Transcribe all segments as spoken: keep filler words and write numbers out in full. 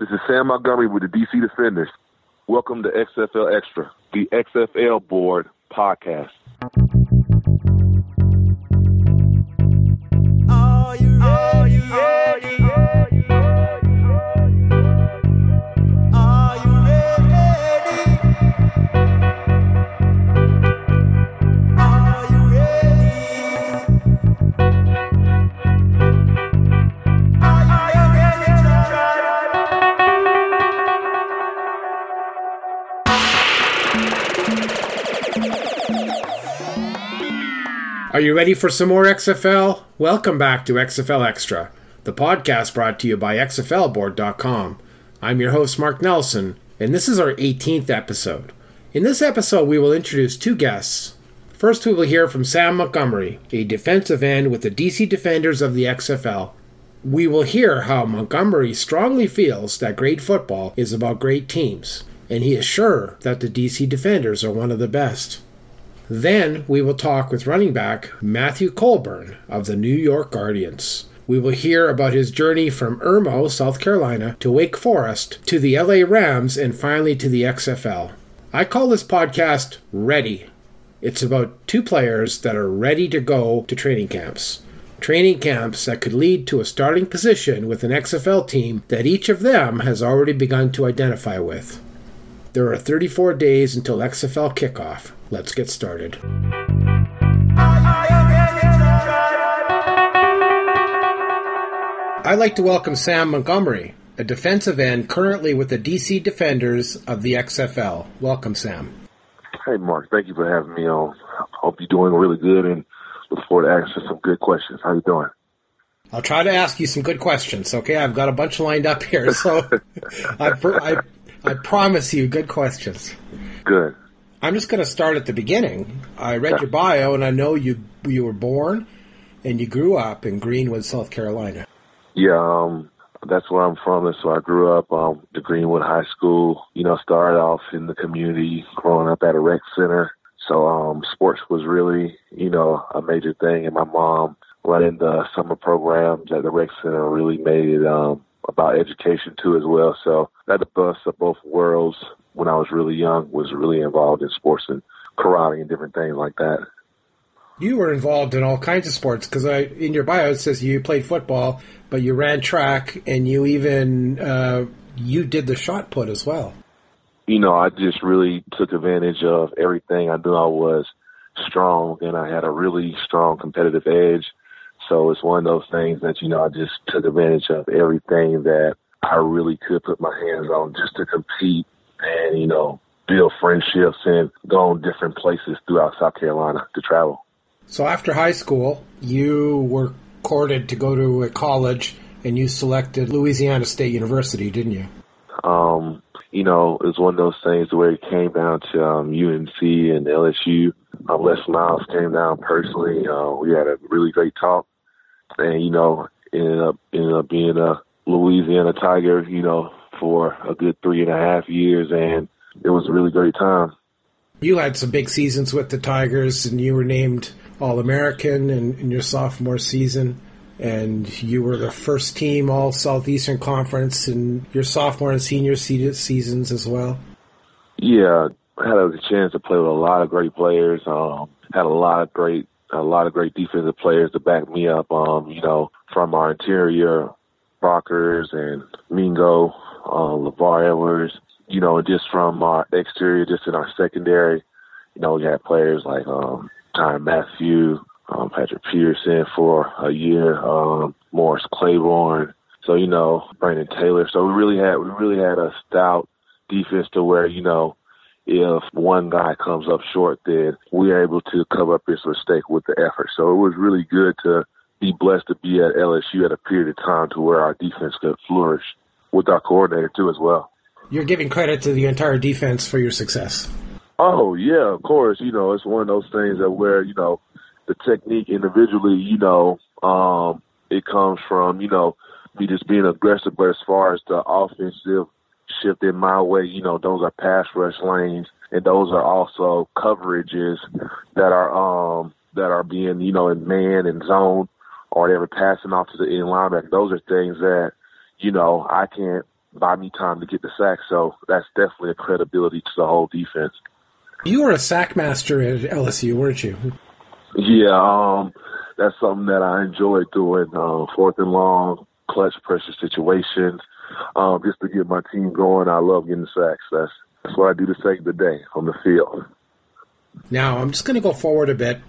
This is Sam Montgomery with the D C Defenders. Welcome to X F L Extra, the X F L Board podcast. Are you ready? Are you ready? Are you ready? Are you ready? Are you ready to try? Are you ready for some more X F L? Welcome back to X F L Extra, the podcast brought to you by X F L board dot com. I'm your host, Mark Nelson, and this is our eighteenth episode. In this episode, we will introduce two guests. First, we will hear from Sam Montgomery, a defensive end with the D C Defenders of the X F L. We will hear how Montgomery strongly feels that great football is about great teams, and he is sure that the D C Defenders are one of the best. Then we will talk with running back Matthew Colburn of the New York Guardians. We will hear about his journey from Irmo, South Carolina, to Wake Forest, to the L A Rams, and finally to the X F L. I call this podcast Ready. It's about two players that are ready to go to training camps. Training camps that could lead to a starting position with an X F L team that each of them has already begun to identify with. There are thirty-four days until X F L kickoff. Let's get started. I'd like to welcome Sam Montgomery, a defensive end currently with the D C Defenders of the X F L. Welcome, Sam. Hey, Mark. Thank you for having me on. Hope you're doing really good and look forward to asking some good questions. How you doing? I'll try to ask you some good questions, okay? I've got a bunch lined up here, so I, I, I promise you good questions. Good. I'm just going to start at the beginning. I read your bio, and I know you you were born and you grew up in Greenwood, South Carolina. Yeah, um, that's where I'm from, and so I grew up um, at Greenwood High School. You know, started off in the community, growing up at a rec center. So um, sports was really, you know, a major thing, and my mom running the summer programs at the rec center really made it um, about education, too, as well. So that's the best of both worlds. When I was really young, was really involved in sports and karate and different things like that. You were involved in all kinds of sports because I, in your bio, it says you played football, but you ran track and you even uh, you did the shot put as well. You know, I just really took advantage of everything. I knew I was strong and I had a really strong competitive edge. So it's one of those things that, you know, I just took advantage of everything that I really could put my hands on just to compete. And, you know, build friendships and go on different places throughout South Carolina to travel. So after high school, you were courted to go to a college and you selected Louisiana State University, didn't you? Um, you know, it was one of those things where it came down to um, U N C and L S U. Uh, Les Miles came down personally. Uh, we had a really great talk. And, you know, ended up, ended up being a Louisiana Tiger, you know, for a good three and a half years, and it was a really great time. You had some big seasons with the Tigers, and you were named All-American in, in your sophomore season, and you were the first team All-Southeastern Conference in your sophomore and senior seasons as well. Yeah, I had a chance to play with a lot of great players. Um, had a lot of great, a lot of great defensive players to back me up. Um, you know, from our interior, Brockers and Mingo. Uh, LeVar Edwards, you know, just from our exterior, just in our secondary, you know, we had players like um, Tyrann Matthew, um, Patrick Peterson for a year, um, Morris Claiborne, so you know, Brandon Taylor. So we really had we really had a stout defense to where, you know, if one guy comes up short, then we are able to cover up his mistake with the effort. So it was really good to be blessed to be at L S U at a period of time to where our defense could flourish. With our coordinator, too, as well. You're giving credit to the entire defense for your success. Oh, yeah, of course. You know, it's one of those things that where, you know, the technique individually, you know, um, it comes from, you know, me just being aggressive. But as far as the offensive shift in my way, you know, those are pass rush lanes. And those are also coverages that are um, that are being, you know, in man and zone or they were passing off to the end linebacker. Those are things that, you know, I can't buy me time to get the sack. So that's definitely a credibility to the whole defense. You were a sack master at L S U, weren't you? Yeah, um, that's something that I enjoyed doing. Uh, fourth and long, clutch pressure situations, um, just to get my team going. I love getting sacks. That's that's what I do to save the day on the field. Now I'm just going to go forward a bit.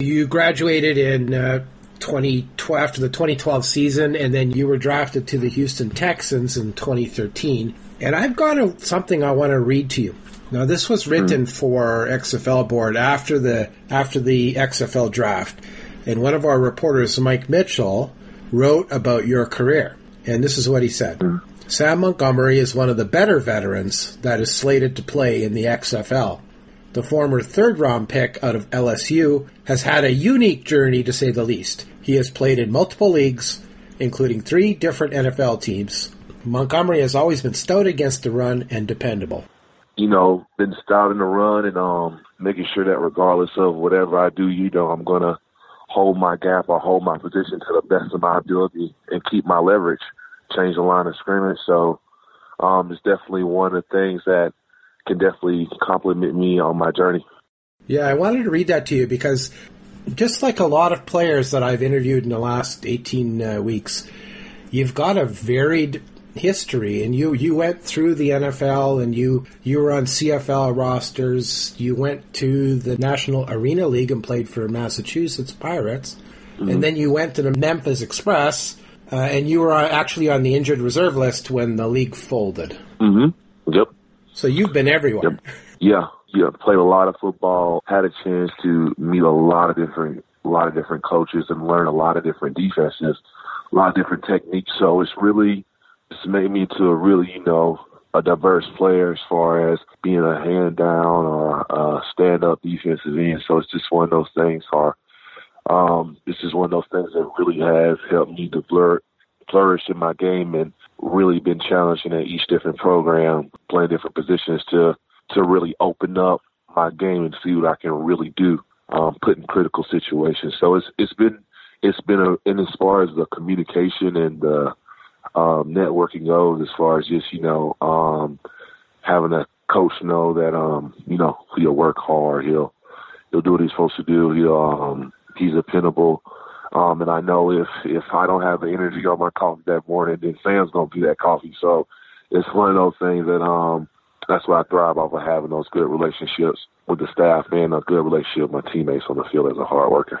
You graduated in uh, twenty twelve after the twenty twelve season, and then you were drafted to the Houston Texans in twenty thirteen. And I've got a, something I want to read to you. Now, this was written for X F L Board after the after the X F L draft, and one of our reporters, Mike Mitchell, wrote about your career. And this is what he said. Sam Montgomery is one of the better veterans that is slated to play in the X F L. The former third-round pick out of L S U has had a unique journey, to say the least. He has played in multiple leagues, including three different N F L teams. Montgomery has always been stout against the run and dependable. You know, been stout in the run and um, making sure that regardless of whatever I do, you know, I'm going to hold my gap or hold my position to the best of my ability and keep my leverage, change the line of scrimmage. So um, it's definitely one of the things that can definitely compliment me on my journey. Yeah, I wanted to read that to you because just like a lot of players that I've interviewed in the last eighteen uh, weeks, you've got a varied history, and you, you went through the N F L, and you, you were on C F L rosters. You went to the National Arena League and played for Massachusetts Pirates, mm-hmm. and then you went to the Memphis Express, uh, and you were actually on the injured reserve list when the league folded. Mm-hmm. Yep. So you've been everywhere. Yep. Yeah, yeah. Played a lot of football. Had a chance to meet a lot of different, a lot of different coaches, and learn a lot of different defenses, a lot of different techniques. So it's really, it's made me to a really, you know, a diverse player as far as being a hand down or a stand up defensive end. So it's just one of those things. Or um, it's just one of those things that really has helped me to blur. flourish in my game and really been challenging at each different program, playing different positions to to really open up my game and see what I can really do, um, put in critical situations. So it's it's been it's been a, and as far as the communication and the um, networking goes, as far as just you know um, having a coach know that um, you know he'll work hard, he'll he'll do what he's supposed to do, he'll um, he's dependable. Um, and I know if, if I don't have the energy on my coffee that morning, then Sam's going to do that coffee. So it's one of those things that um, that's why I thrive off of having those good relationships with the staff and a good relationship with my teammates on the field as a hard worker.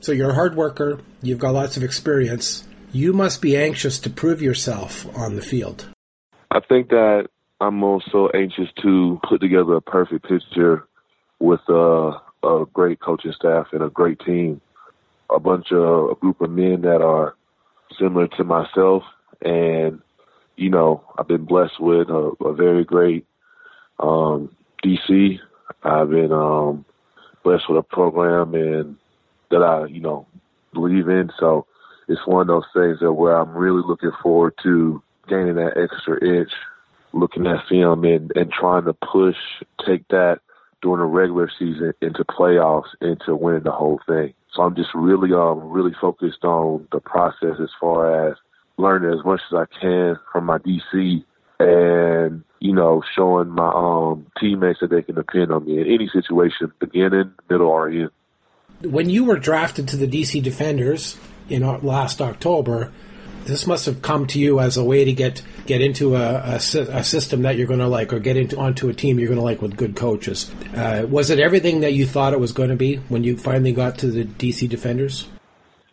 So you're a hard worker. You've got lots of experience. You must be anxious to prove yourself on the field. I think that I'm also anxious to put together a perfect picture with a, a great coaching staff and a great team. A bunch of a group of men that are similar to myself, and you know I've been blessed with a, a very great um, D C. I've been um, blessed with a program and that I you know believe in. So it's one of those things that where I'm really looking forward to gaining that extra edge, looking at film and, and trying to push, take that during the regular season into playoffs, into winning the whole thing. So I'm just really, um, really focused on the process as far as learning as much as I can from my D C and, you know, showing my um, teammates that they can depend on me in any situation, beginning, middle, or end. When you were drafted to the D C Defenders in last October, this must have come to you as a way to get, get into a, a, a system that you're going to like or get into onto a team you're going to like with good coaches. Uh, was it everything that you thought it was going to be when you finally got to the D C Defenders?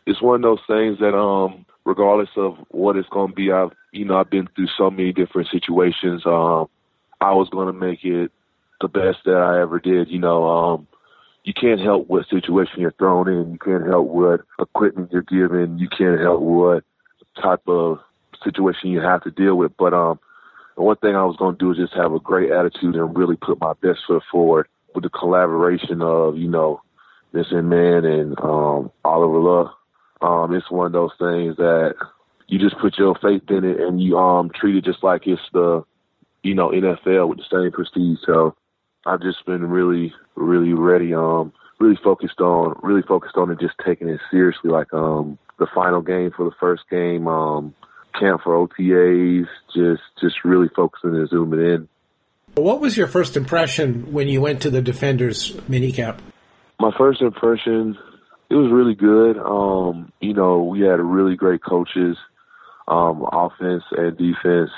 It's one of those things that um, regardless of what it's going to be, I've, you know, I've been through so many different situations. Um, I was going to make it the best that I ever did. You know, um, you can't help what situation you're thrown in. You can't help what equipment you're given. You can't help what type of situation you have to deal with, but um, one thing I was going to do is just have a great attitude and really put my best foot forward with the collaboration of, you know, Vincent Mann and um, Oliver Love. Um, it's one of those things that you just put your faith in it and you um, treat it just like it's the, you know, N F L with the same prestige. So I've just been really, really ready, um, really focused on, really focused on it, just taking it seriously, like um. the final game for the first game, um, camp for O T As, just just really focusing and zooming in. What was your first impression when you went to the Defenders minicamp? My first impression, it was really good. Um, you know, we had really great coaches, um, offense and defense.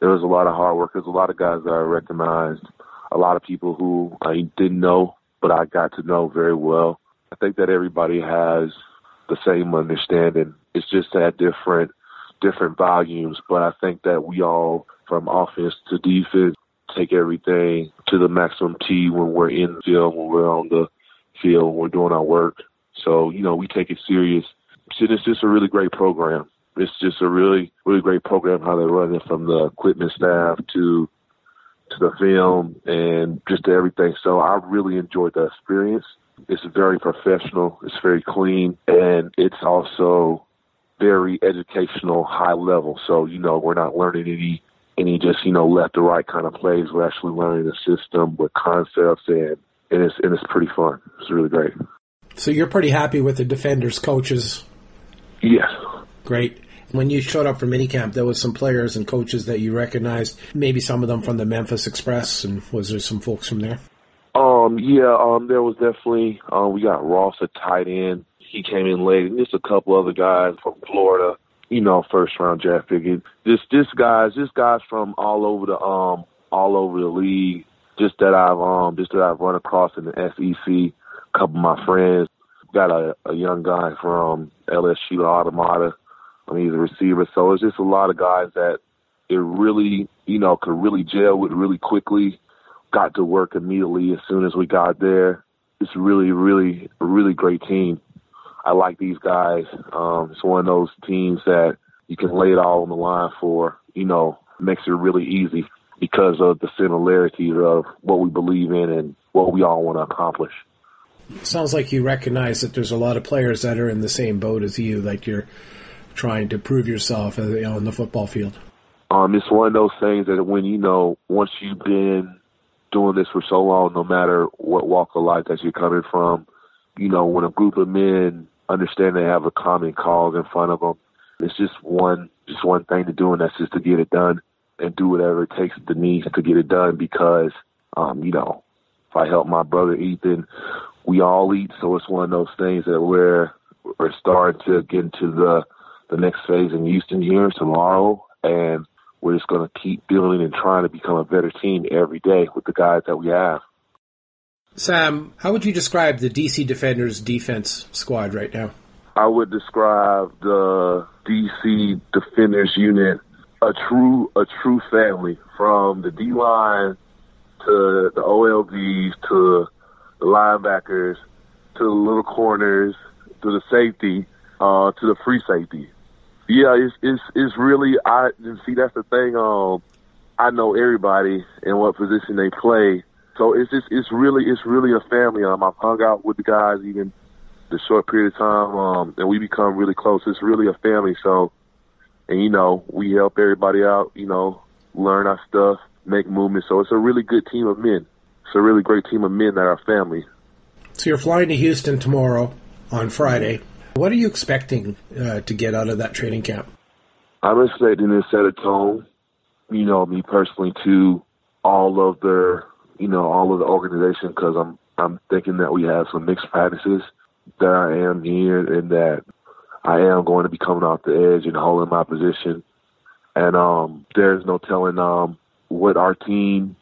There was a lot of hard work. There was a lot of guys that I recognized, a lot of people who I didn't know, but I got to know very well. I think that everybody has the same understanding. It's just at different different volumes, but I think that we all, from offense to defense, take everything to the maximum T when we're in the field, when we're on the field, when we're doing our work. So, you know, we take it serious. It's just a really great program. It's just a really, really great program, how they run it from the equipment staff to to the film and just to everything. So I really enjoyed the experience. It's very professional. It's very clean. And it's also very educational, high level. So, you know, we're not learning any any just, you know, left or right kind of plays. We're actually learning the system with concepts, and, and, it's, and it's pretty fun. It's really great. So you're pretty happy with the Defenders coaches? Yes. Great. When you showed up for minicamp, there was some players and coaches that you recognized, maybe some of them from the Memphis Express, and was there some folks from there? Um, yeah, um, there was definitely, uh, we got Ross, a tight end. He came in late, and just a couple other guys from Florida, you know, first-round draft pick. And just, just guys, just guys from all over the um, all over the league, just that I've um, just that I've run across in the S E C. A couple of my friends. Got a, a young guy from L S U, Automata. I mean, he's a receiver. So it's just a lot of guys that it really, you know, could really gel with really quickly. Got to work immediately as soon as we got there. It's really, really, a really great team. I like these guys. Um, it's one of those teams that you can lay it all on the line for, you know, makes it really easy because of the similarities of what we believe in and what we all want to accomplish. It sounds like you recognize that there's a lot of players that are in the same boat as you, like you're trying to prove yourself on the football field. Um, it's one of those things that when, you know, once you've been doing this for so long, no matter what walk of life that you're coming from, you know, when a group of men understand they have a common cause in front of them, it's just one just one thing to do, and that's just to get it done and do whatever it takes the needs to get it done because, um, you know, if I help my brother Ethan, we all eat, so it's one of those things that we're, we're starting to get into the, the next phase in Houston here tomorrow, and we're just going to keep building and trying to become a better team every day with the guys that we have. Sam, how would you describe the D C Defenders defense squad right now? I would describe the D C Defenders unit a true a true family, from the D-line to the O L Ds to the linebackers to the little corners to the safety uh, to the free safety. Yeah, it's it's, it's really I see that's the thing. Um, I know everybody and what position they play. So it's just, it's really it's really a family. Um, I've hung out with the guys even the short period of time, um, and we become really close. It's really a family. So, and you know, we help everybody out. You know, learn our stuff, make movements. So it's a really good team of men. It's a really great team of men that are family. So you're flying to Houston tomorrow on Friday. What are you expecting uh, to get out of that training camp? I'm expecting to set a tone. You know, me personally, to all of their. You know, all of the organization, because I'm I'm thinking that we have some mixed practices, that I am here and that I am going to be coming off the edge and holding my position. And um, there's no telling um, what our team,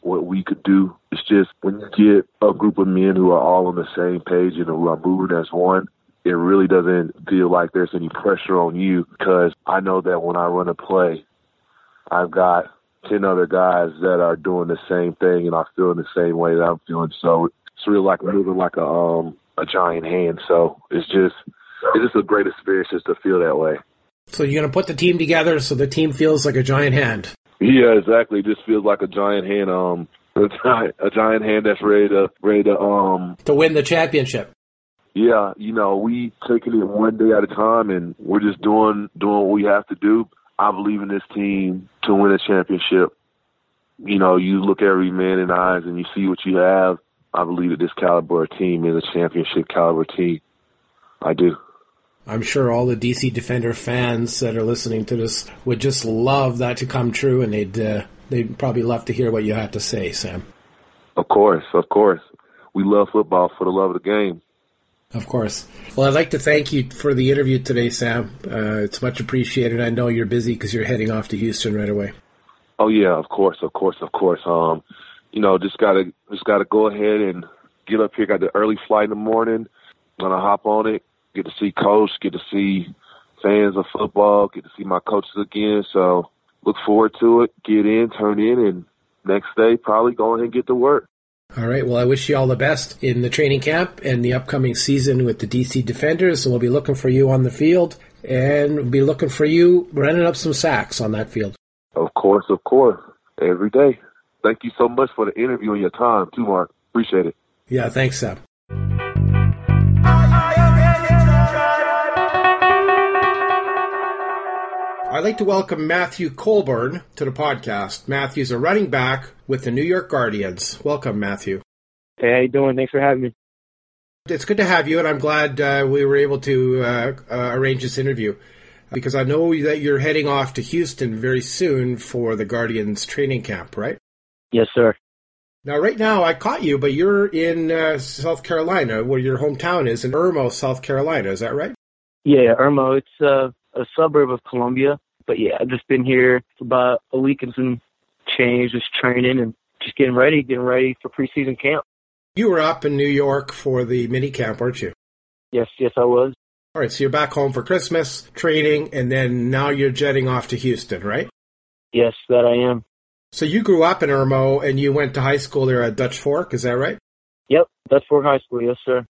what we could do. It's just when you get a group of men who are all on the same page and who are moving as one, it really doesn't feel like there's any pressure on you, because I know that when I run a play, I've got ten other guys that are doing the same thing and are feeling the same way that I'm feeling. So it's really like moving like a um, a giant hand. So it's just it's just a great experience just to feel that way. So you're going to put the team together so the team feels like a giant hand. Yeah, exactly. It just feels like a giant hand. Um, a giant, a giant hand that's ready to ready to um to win the championship. Yeah, you know, we taking it one day at a time, and we're just doing doing what we have to do. I believe in this team to win a championship. You know, you look every man in the eyes and you see what you have. I believe that this caliber team is a championship caliber team. I do. I'm sure all the D C Defender fans that are listening to this would just love that to come true, and they'd uh, they'd probably love to hear what you have to say, Sam. Of course, of course. We love football for the love of the game. Of course. Well, I'd like to thank you for the interview today, Sam. Uh, it's much appreciated. I know you're busy because you're heading off to Houston right away. Oh, yeah, of course, of course, of course. Um, you know, just gotta just gotta go ahead and get up here. Got the early flight in the morning. Gonna hop on it. Get to see Coach, get to see fans of football, get to see my coaches again. So look forward to it. Get in, turn in, and next day probably go ahead and get to work. All right. Well, I wish you all the best in the training camp and the upcoming season with the D C Defenders. So we'll be looking for you on the field, and we'll be looking for you running up some sacks on that field. Of course, of course. Every day. Thank you so much for the interview and your time, too, Mark. Appreciate it. Yeah, thanks, Sam. I'd like to welcome Matthew Colburn to the podcast. Matthew's a running back with the New York Guardians. Welcome, Matthew. Hey, how you doing? Thanks for having me. It's good to have you, and I'm glad uh, we were able to uh, uh, arrange this interview, because I know that you're heading off to Houston very soon for the Guardians training camp, right? Yes, sir. Now, right now, I caught you, but you're in uh, South Carolina, where your hometown is, in Irmo, South Carolina. Is that right? Yeah, Irmo. It's uh, a suburb of Columbia. But yeah, I've just been here for about a week and some change, just training and just getting ready, getting ready for preseason camp. You were up in New York for the mini camp, weren't you? Yes, yes, I was. All right, so you're back home for Christmas, training, and then now you're jetting off to Houston, right? Yes, that I am. So you grew up in Irmo, and you went to high school there at Dutch Fork, is that right? Yep, Dutch Fork High School, yes, sir.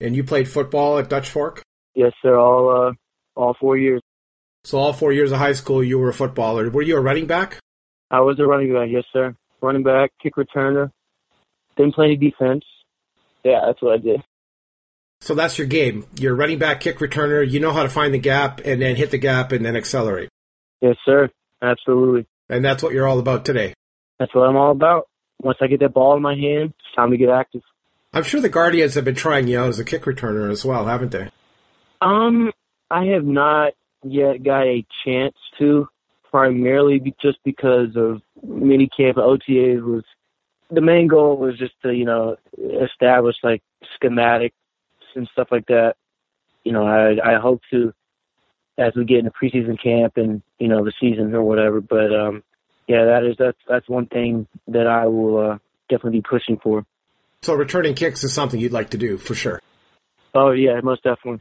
And you played football at Dutch Fork? Yes, sir, all, uh, all four years. So all four years of high school, you were a footballer. Were you a running back? I was a running back, yes, sir. Running back, kick returner. Didn't play any defense. Yeah, that's what I did. So that's your game. You're a running back, kick returner. You know how to find the gap and then hit the gap and then accelerate. Yes, sir. Absolutely. And that's what you're all about today. That's what I'm all about. Once I get that ball in my hand, it's time to get active. I'm sure the Guardians have been trying you out as a kick returner as well, haven't they? Um, I have not. Yet got a chance to, primarily just because of minicamp O T As. Was the main goal was just to, you know, establish like schematics and stuff like that. You know, I I hope to as we get into preseason camp and, you know, the season or whatever. But um, yeah, that is that's that's one thing that I will uh, definitely be pushing for. So returning kicks is something you'd like to do for sure. Oh yeah, most definitely.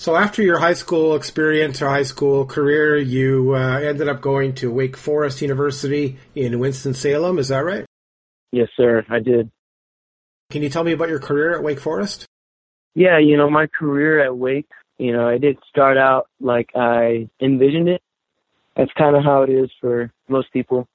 So after your high school experience or high school career, you uh, ended up going to Wake Forest University in Winston-Salem. Is that right? Yes, sir. I did. Can you tell me about your career at Wake Forest? Yeah, you know, my career at Wake, you know, I did start out like I envisioned it. That's kind of how it is for most people.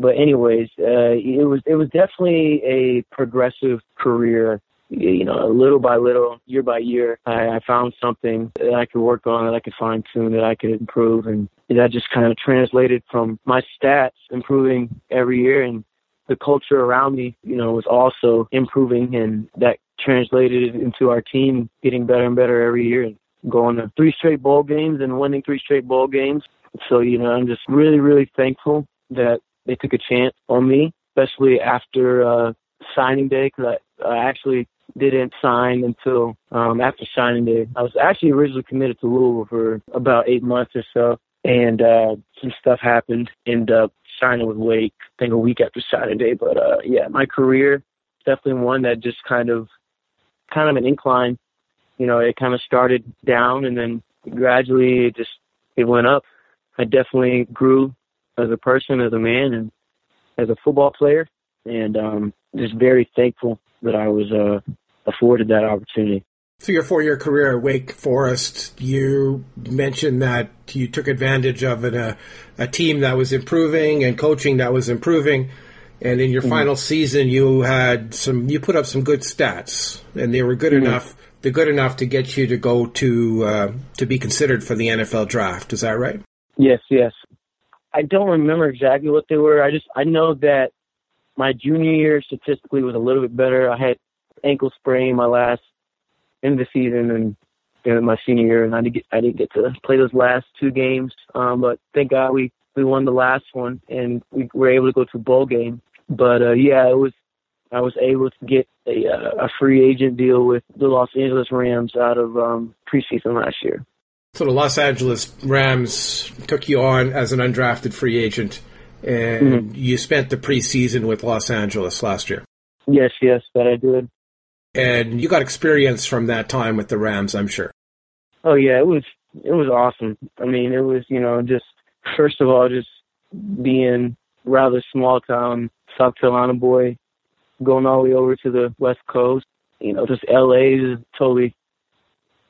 But anyways, uh, it was it was definitely a progressive career. You know, little by little, year by year, I, I found something that I could work on, that I could fine-tune, that I could improve. And that just kind of translated from my stats improving every year. And the culture around me, you know, was also improving. And that translated into our team getting better and better every year. And going to three straight bowl games and winning three straight bowl games. So, you know, I'm just really, really thankful that they took a chance on me, especially after uh, signing day, because I, I actually – didn't sign until um, after signing day. I was actually originally committed to Louisville for about eight months or so, and uh, some stuff happened. Ended up signing with Wake, I think a week after signing day. But uh, yeah, my career definitely one that just kind of, kind of an incline. You know, it kind of started down, and then gradually it just it went up. I definitely grew as a person, as a man, and as a football player, and um, just very thankful that I was uh, afforded that opportunity. Through your four-year career at Wake Forest, you mentioned that you took advantage of an, uh, a team that was improving and coaching that was improving. And in your mm-hmm. final season, you had some. You put up some good stats, and they were good mm-hmm. enough. They're good enough to get you to go to uh, to be considered for the N F L draft. Is that right? Yes, yes. I don't remember exactly what they were. I just I know that. My junior year statistically was a little bit better. I had ankle sprain my last end of the season, and during my senior year, and I didn't get, I didn't get to play those last two games. Um, but thank God we, we won the last one, and we were able to go to a bowl game. But uh, yeah, it was I was able to get a, a free agent deal with the Los Angeles Rams out of um, preseason last year. So the Los Angeles Rams took you on as an undrafted free agent, and mm-hmm. you spent the preseason with Los Angeles last year. Yes, yes, that I did. And you got experience from that time with the Rams, I'm sure. Oh yeah, it was it was awesome. I mean, it was, you know, just first of all, just being rather small town South Carolina boy, going all the way over to the West Coast. You know, just L A is a totally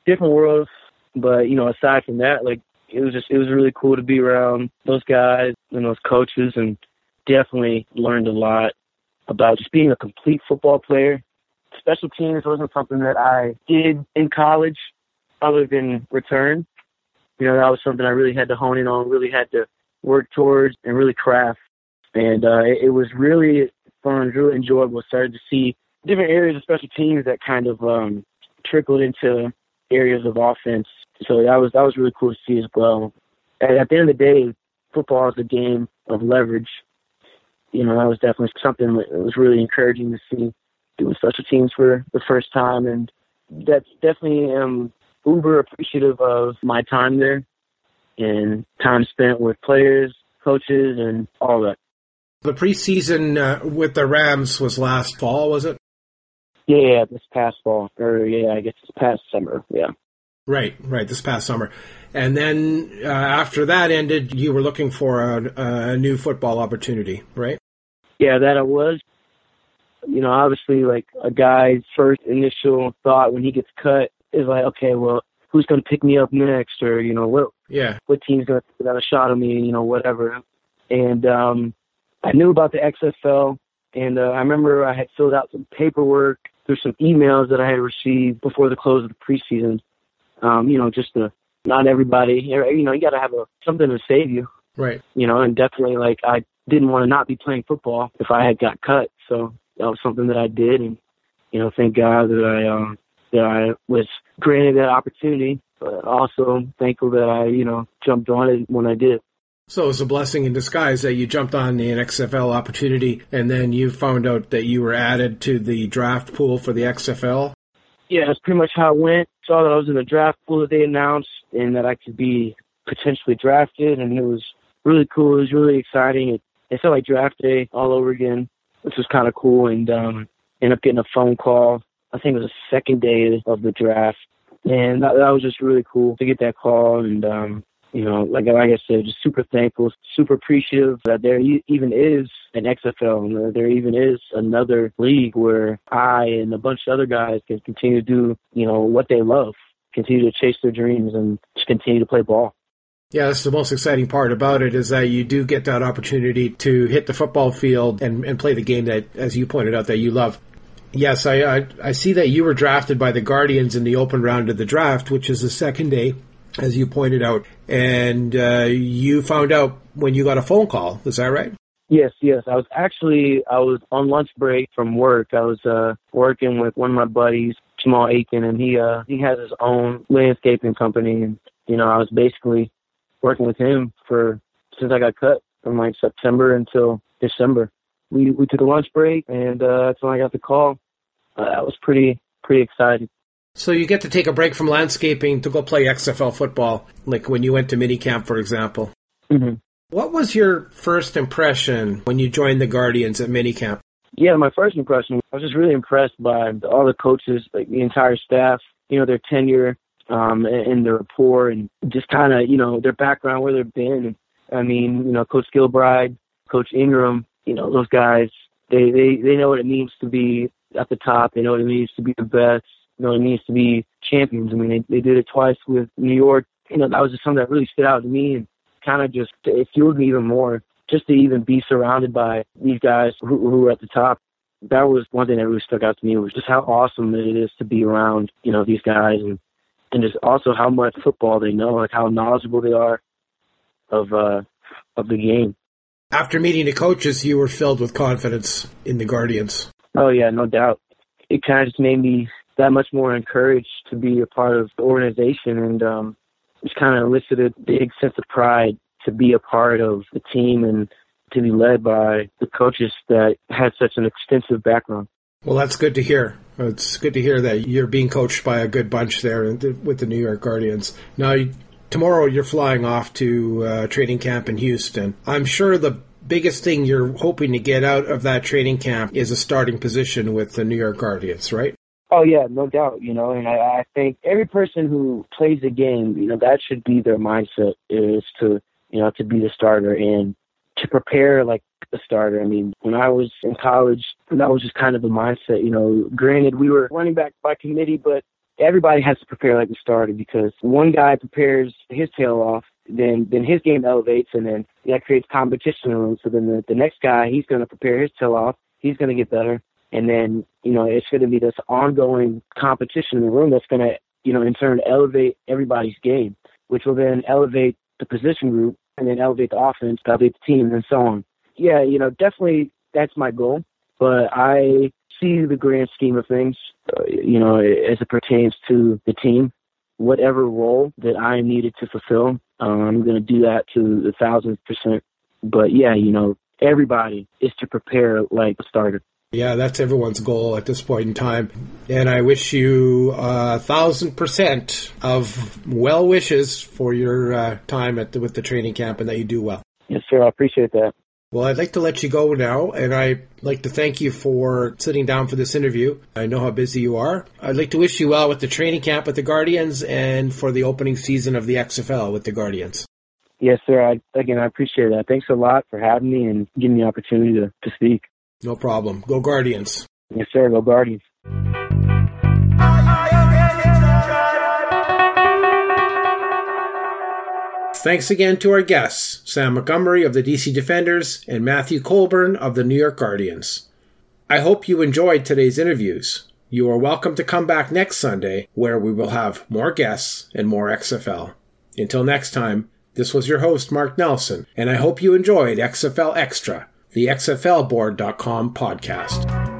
different world. But, you know, aside from that, like, it was just, it was really cool to be around those guys and those coaches, and definitely learned a lot about just being a complete football player. Special teams wasn't something that I did in college other than return. You know, that was something I really had to hone in on, really had to work towards and really craft. And uh, it, it was really fun, really enjoyable. Started to see different areas of special teams that kind of um, trickled into areas of offense. So that was that was really cool to see as well. And at the end of the day, football is a game of leverage. You know, that was definitely something that was really encouraging to see, doing special teams for the first time. And that's definitely um, uber appreciative of my time there and time spent with players, coaches, and all that. The preseason uh, with the Rams was last fall, was it? Yeah, this past fall. Or, yeah, I guess this past summer, yeah. Right, right, this past summer. And then uh, after that ended, you were looking for a, a new football opportunity, right? Yeah, that I was. You know, obviously, like, a guy's first initial thought when he gets cut is like, okay, well, who's going to pick me up next? Or, you know, what yeah. what team's going to have a shot at me, you know, whatever. And um, I knew about the X F L, and uh, I remember I had filled out some paperwork through some emails that I had received before the close of the preseason. Um, you know, just to, not everybody, you know, you got to have a, something to save you. Right. You know, and definitely, like, I didn't want to not be playing football if I had got cut. So that was something that I did. And, you know, thank God that I, um, that I was granted that opportunity, but also thankful that I, you know, jumped on it when I did. So it was a blessing in disguise that you jumped on the X F L opportunity, and then you found out that you were added to the draft pool for the X F L? Yeah, that's pretty much how it went. Saw that I was in the draft pool that they announced and that I could be potentially drafted, and it was really cool. It was really exciting. It, it felt like draft day all over again, which was kind of cool, and um, ended up getting a phone call. I think it was the second day of the draft, and that, that was just really cool to get that call, and um, you know, like, like I said, just super thankful, super appreciative that there even is an X F L, and that there even is another league where I and a bunch of other guys can continue to do, you know, what they love, continue to chase their dreams, and just continue to play ball. Yeah, that's the most exciting part about it, is that you do get that opportunity to hit the football field and, and play the game that, as you pointed out, that you love. Yes, I, I I see that you were drafted by the Guardians in the open round of the draft, which is the second day, as you pointed out, and uh, you found out when you got a phone call. Is that right? Yes, yes. I was actually, I was on lunch break from work. I was uh, working with one of my buddies, Jamal Aiken, and he uh, he has his own landscaping company. And, you know, I was basically working with him for, since I got cut, from like September until December. We we took a lunch break, and uh, that's when I got the call. Uh, I was pretty, pretty excited. So you get to take a break from landscaping to go play X F L football, like when you went to minicamp, for example. Mm-hmm. What was your first impression when you joined the Guardians at minicamp? Yeah, my first impression, I was just really impressed by all the coaches, like the entire staff, you know, their tenure um, and, and their rapport, and just kind of, you know, their background, where they've been. I mean, you know, Coach Gilbride, Coach Ingram, you know, those guys, they, they, they know what it means to be at the top. They know what it means to be the best. You know, it needs to be champions. I mean, they, they did it twice with New York. You know, that was just something that really stood out to me, and kind of just, it fueled me even more just to even be surrounded by these guys who, who were at the top. That was one thing that really stuck out to me, was just how awesome it is to be around, you know, these guys, and, and just also how much football they know, like how knowledgeable they are of uh, of the game. After meeting the coaches, you were filled with confidence in the Guardians. Oh, yeah, no doubt. It kind of just made me that much more encouraged to be a part of the organization, and um, it's kind of elicited a big sense of pride to be a part of the team and to be led by the coaches that had such an extensive background. Well, that's good to hear. It's good to hear that you're being coached by a good bunch there with the New York Guardians. Now, tomorrow you're flying off to uh, training camp in Houston. I'm sure the biggest thing you're hoping to get out of that training camp is a starting position with the New York Guardians, right? Oh, yeah, no doubt, you know, and I, I think every person who plays the game, you know, that should be their mindset, is to, you know, to be the starter and to prepare like a starter. I mean, when I was in college, that was just kind of the mindset, you know. Granted, we were running back by committee, but everybody has to prepare like a starter, because one guy prepares his tail off, then then his game elevates, and then that creates competition. So then the, the next guy, he's going to prepare his tail off, he's going to get better, and then, you know, it's going to be this ongoing competition in the room that's going to, you know, in turn elevate everybody's game, which will then elevate the position group, and then elevate the offense, elevate the team, and so on. Yeah, you know, definitely that's my goal, but I see the grand scheme of things, uh, you know, as it pertains to the team. Whatever role that I am needed to fulfill, um, I'm going to do that to a thousand percent. But yeah, you know, everybody is to prepare like a starter. Yeah, that's everyone's goal at this point in time. And I wish you a thousand percent of well wishes for your uh, time at the, with the training camp, and that you do well. Yes, sir. I appreciate that. Well, I'd like to let you go now, and I'd like to thank you for sitting down for this interview. I know how busy you are. I'd like to wish you well with the training camp with the Guardians and for the opening season of the X F L with the Guardians. Yes, sir. I, again, I appreciate that. Thanks a lot for having me and giving me the opportunity to, to speak. No problem. Go Guardians. Yes, sir. Go Guardians. Thanks again to our guests, Sam Montgomery of the D C Defenders and Matthew Colburn of the New York Guardians. I hope you enjoyed today's interviews. You are welcome to come back next Sunday, where we will have more guests and more X F L. Until next time, this was your host, Mark Nelson, and I hope you enjoyed X F L Extra, the X F L board dot com podcast.